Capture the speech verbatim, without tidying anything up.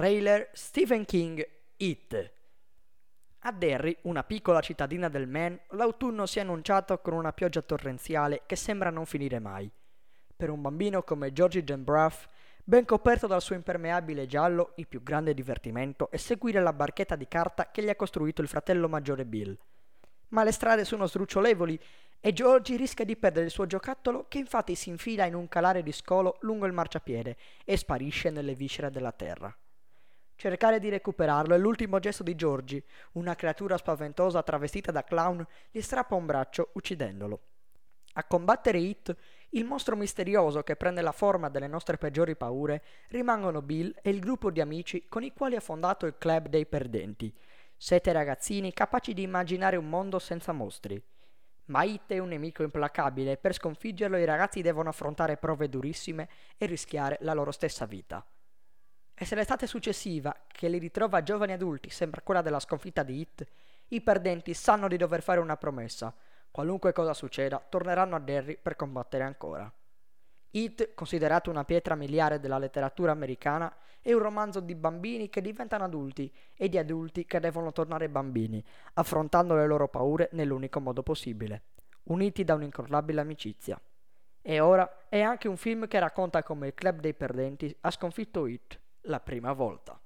Trailer Stephen King It. A Derry, una piccola cittadina del Maine, l'autunno si è annunciato con una pioggia torrenziale che sembra non finire mai. Per un bambino come Georgie Jambraff, ben coperto dal suo impermeabile giallo, il più grande divertimento è seguire la barchetta di carta che gli ha costruito il fratello maggiore Bill. Ma le strade sono sdrucciolevoli e Georgie rischia di perdere il suo giocattolo, che infatti si infila in un calare di scolo lungo il marciapiede e sparisce nelle viscere della terra. Cercare di recuperarlo è l'ultimo gesto di Georgie. Una creatura spaventosa travestita da clown gli strappa un braccio uccidendolo. A combattere It, il mostro misterioso che prende la forma delle nostre peggiori paure, rimangono Bill e il gruppo di amici con i quali ha fondato il Club dei Perdenti, sette ragazzini capaci di immaginare un mondo senza mostri. Ma It è un nemico implacabile e per sconfiggerlo i ragazzi devono affrontare prove durissime e rischiare la loro stessa vita. E se l'estate successiva, che li ritrova giovani adulti, sembra quella della sconfitta di It, i perdenti sanno di dover fare una promessa: qualunque cosa succeda, torneranno a Derry per combattere ancora. It, considerato una pietra miliare della letteratura americana, è un romanzo di bambini che diventano adulti e di adulti che devono tornare bambini, affrontando le loro paure nell'unico modo possibile, uniti da un'incrollabile amicizia. E ora è anche un film che racconta come il Club dei Perdenti ha sconfitto It la prima volta.